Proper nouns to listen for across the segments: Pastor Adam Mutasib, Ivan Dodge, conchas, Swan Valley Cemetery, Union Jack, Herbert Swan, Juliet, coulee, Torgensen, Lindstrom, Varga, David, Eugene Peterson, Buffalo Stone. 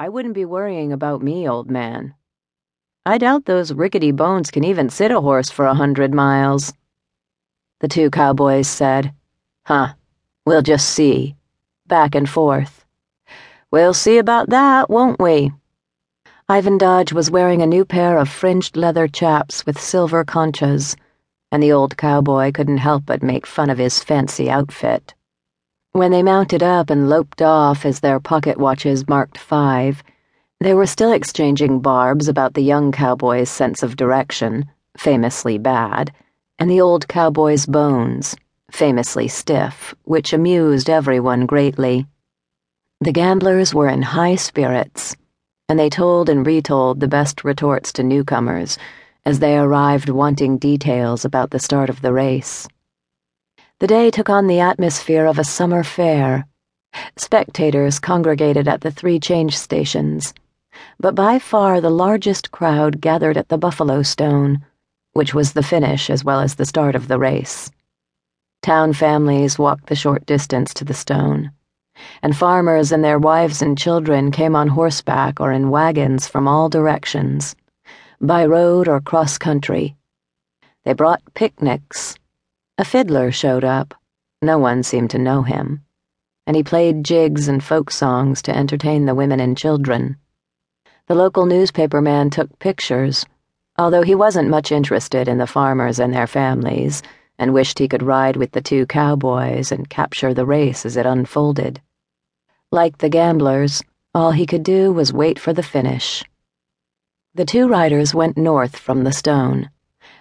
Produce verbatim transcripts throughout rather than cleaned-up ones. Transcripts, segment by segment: I wouldn't be worrying about me, old man. I doubt those rickety bones can even sit a horse for a hundred miles. The two cowboys said, Huh, we'll just see. Back and forth. We'll see about that, won't we? Ivan Dodge was wearing a new pair of fringed leather chaps with silver conchas, and the old cowboy couldn't help but make fun of his fancy outfit. When they mounted up and loped off as their pocket watches marked five, they were still exchanging barbs about the young cowboy's sense of direction, famously bad, and the old cowboy's bones, famously stiff, which amused everyone greatly. The gamblers were in high spirits, and they told and retold the best retorts to newcomers as they arrived wanting details about the start of the race. The day took on the atmosphere of a summer fair. Spectators congregated at the three change stations, but by far the largest crowd gathered at the Buffalo Stone, which was the finish as well as the start of the race. Town families walked the short distance to the stone, and farmers and their wives and children came on horseback or in wagons from all directions, by road or cross-country. They brought picnics. A fiddler showed up, no one seemed to know him, and he played jigs and folk songs to entertain the women and children. The local newspaper man took pictures, although he wasn't much interested in the farmers and their families, and wished he could ride with the two cowboys and capture the race as it unfolded. Like the gamblers, all he could do was wait for the finish. The two riders went north from the stone,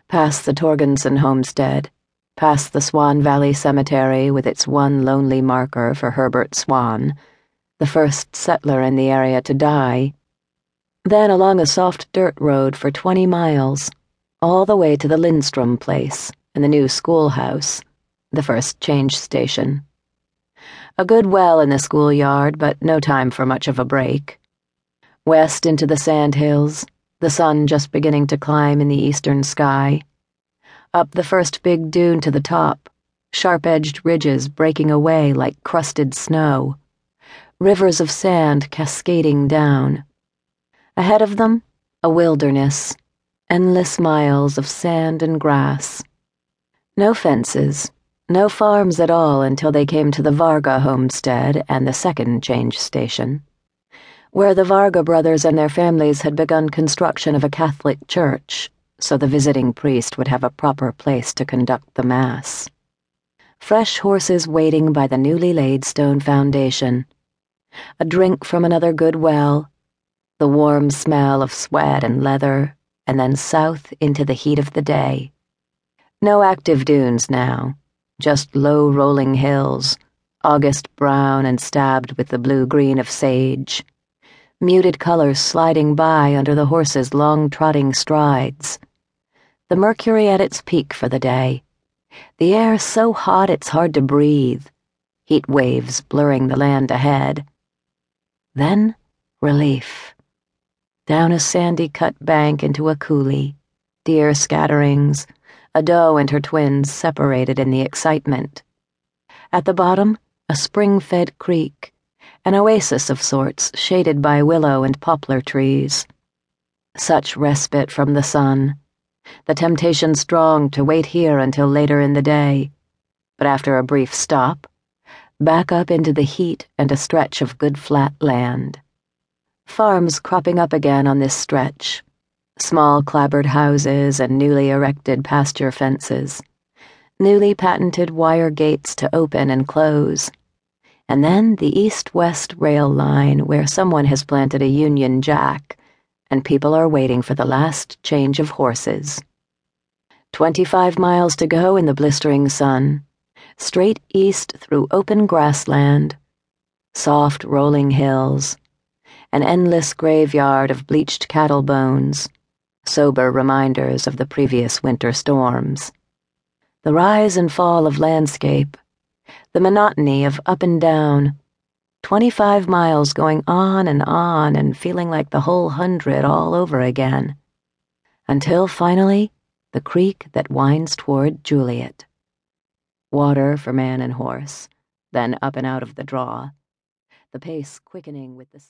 past the Torgensen homestead, past the Swan Valley Cemetery with its one lonely marker for Herbert Swan, the first settler in the area to die, then along a soft dirt road for twenty miles, all the way to the Lindstrom place and the new schoolhouse, the first change station. A good well in the schoolyard, but no time for much of a break. West into the sandhills, the sun just beginning to climb in the eastern sky. Up the first big dune to the top, sharp-edged ridges breaking away like crusted snow, rivers of sand cascading down. Ahead of them, a wilderness, endless miles of sand and grass. No fences, no farms at all until they came to the Varga homestead and the second change station, where the Varga brothers and their families had begun construction of a Catholic church, so the visiting priest would have a proper place to conduct the mass. Fresh horses waiting by the newly laid stone foundation, a drink from another good well, the warm smell of sweat and leather, and then south into the heat of the day. No active dunes now, just low rolling hills, August brown and stabbed with the blue-green of sage, muted colors sliding by under the horses' long trotting strides. The mercury at its peak for the day. The air so hot it's hard to breathe, heat waves blurring the land ahead. Then, relief. Down a sandy cut bank into a coulee, deer scatterings, a doe and her twins separated in the excitement. At the bottom, a spring-fed creek, an oasis of sorts shaded by willow and poplar trees. Such respite from the sun. The temptation strong to wait here until later in the day, but after a brief stop, back up into the heat and a stretch of good flat land. Farms cropping up again on this stretch, small clapboard houses and newly erected pasture fences, newly patented wire gates to open and close, and then the east-west rail line where someone has planted a Union Jack, and people are waiting for the last change of horses. Twenty-five miles to go in the blistering sun, straight east through open grassland, soft rolling hills, an endless graveyard of bleached cattle bones, sober reminders of the previous winter storms. The rise and fall of landscape, the monotony of up and down, twenty-five miles going on and on and feeling like the whole hundred all over again, until finally the creek that winds toward Juliet. Water for man and horse, then up and out of the draw, the pace quickening with the sound.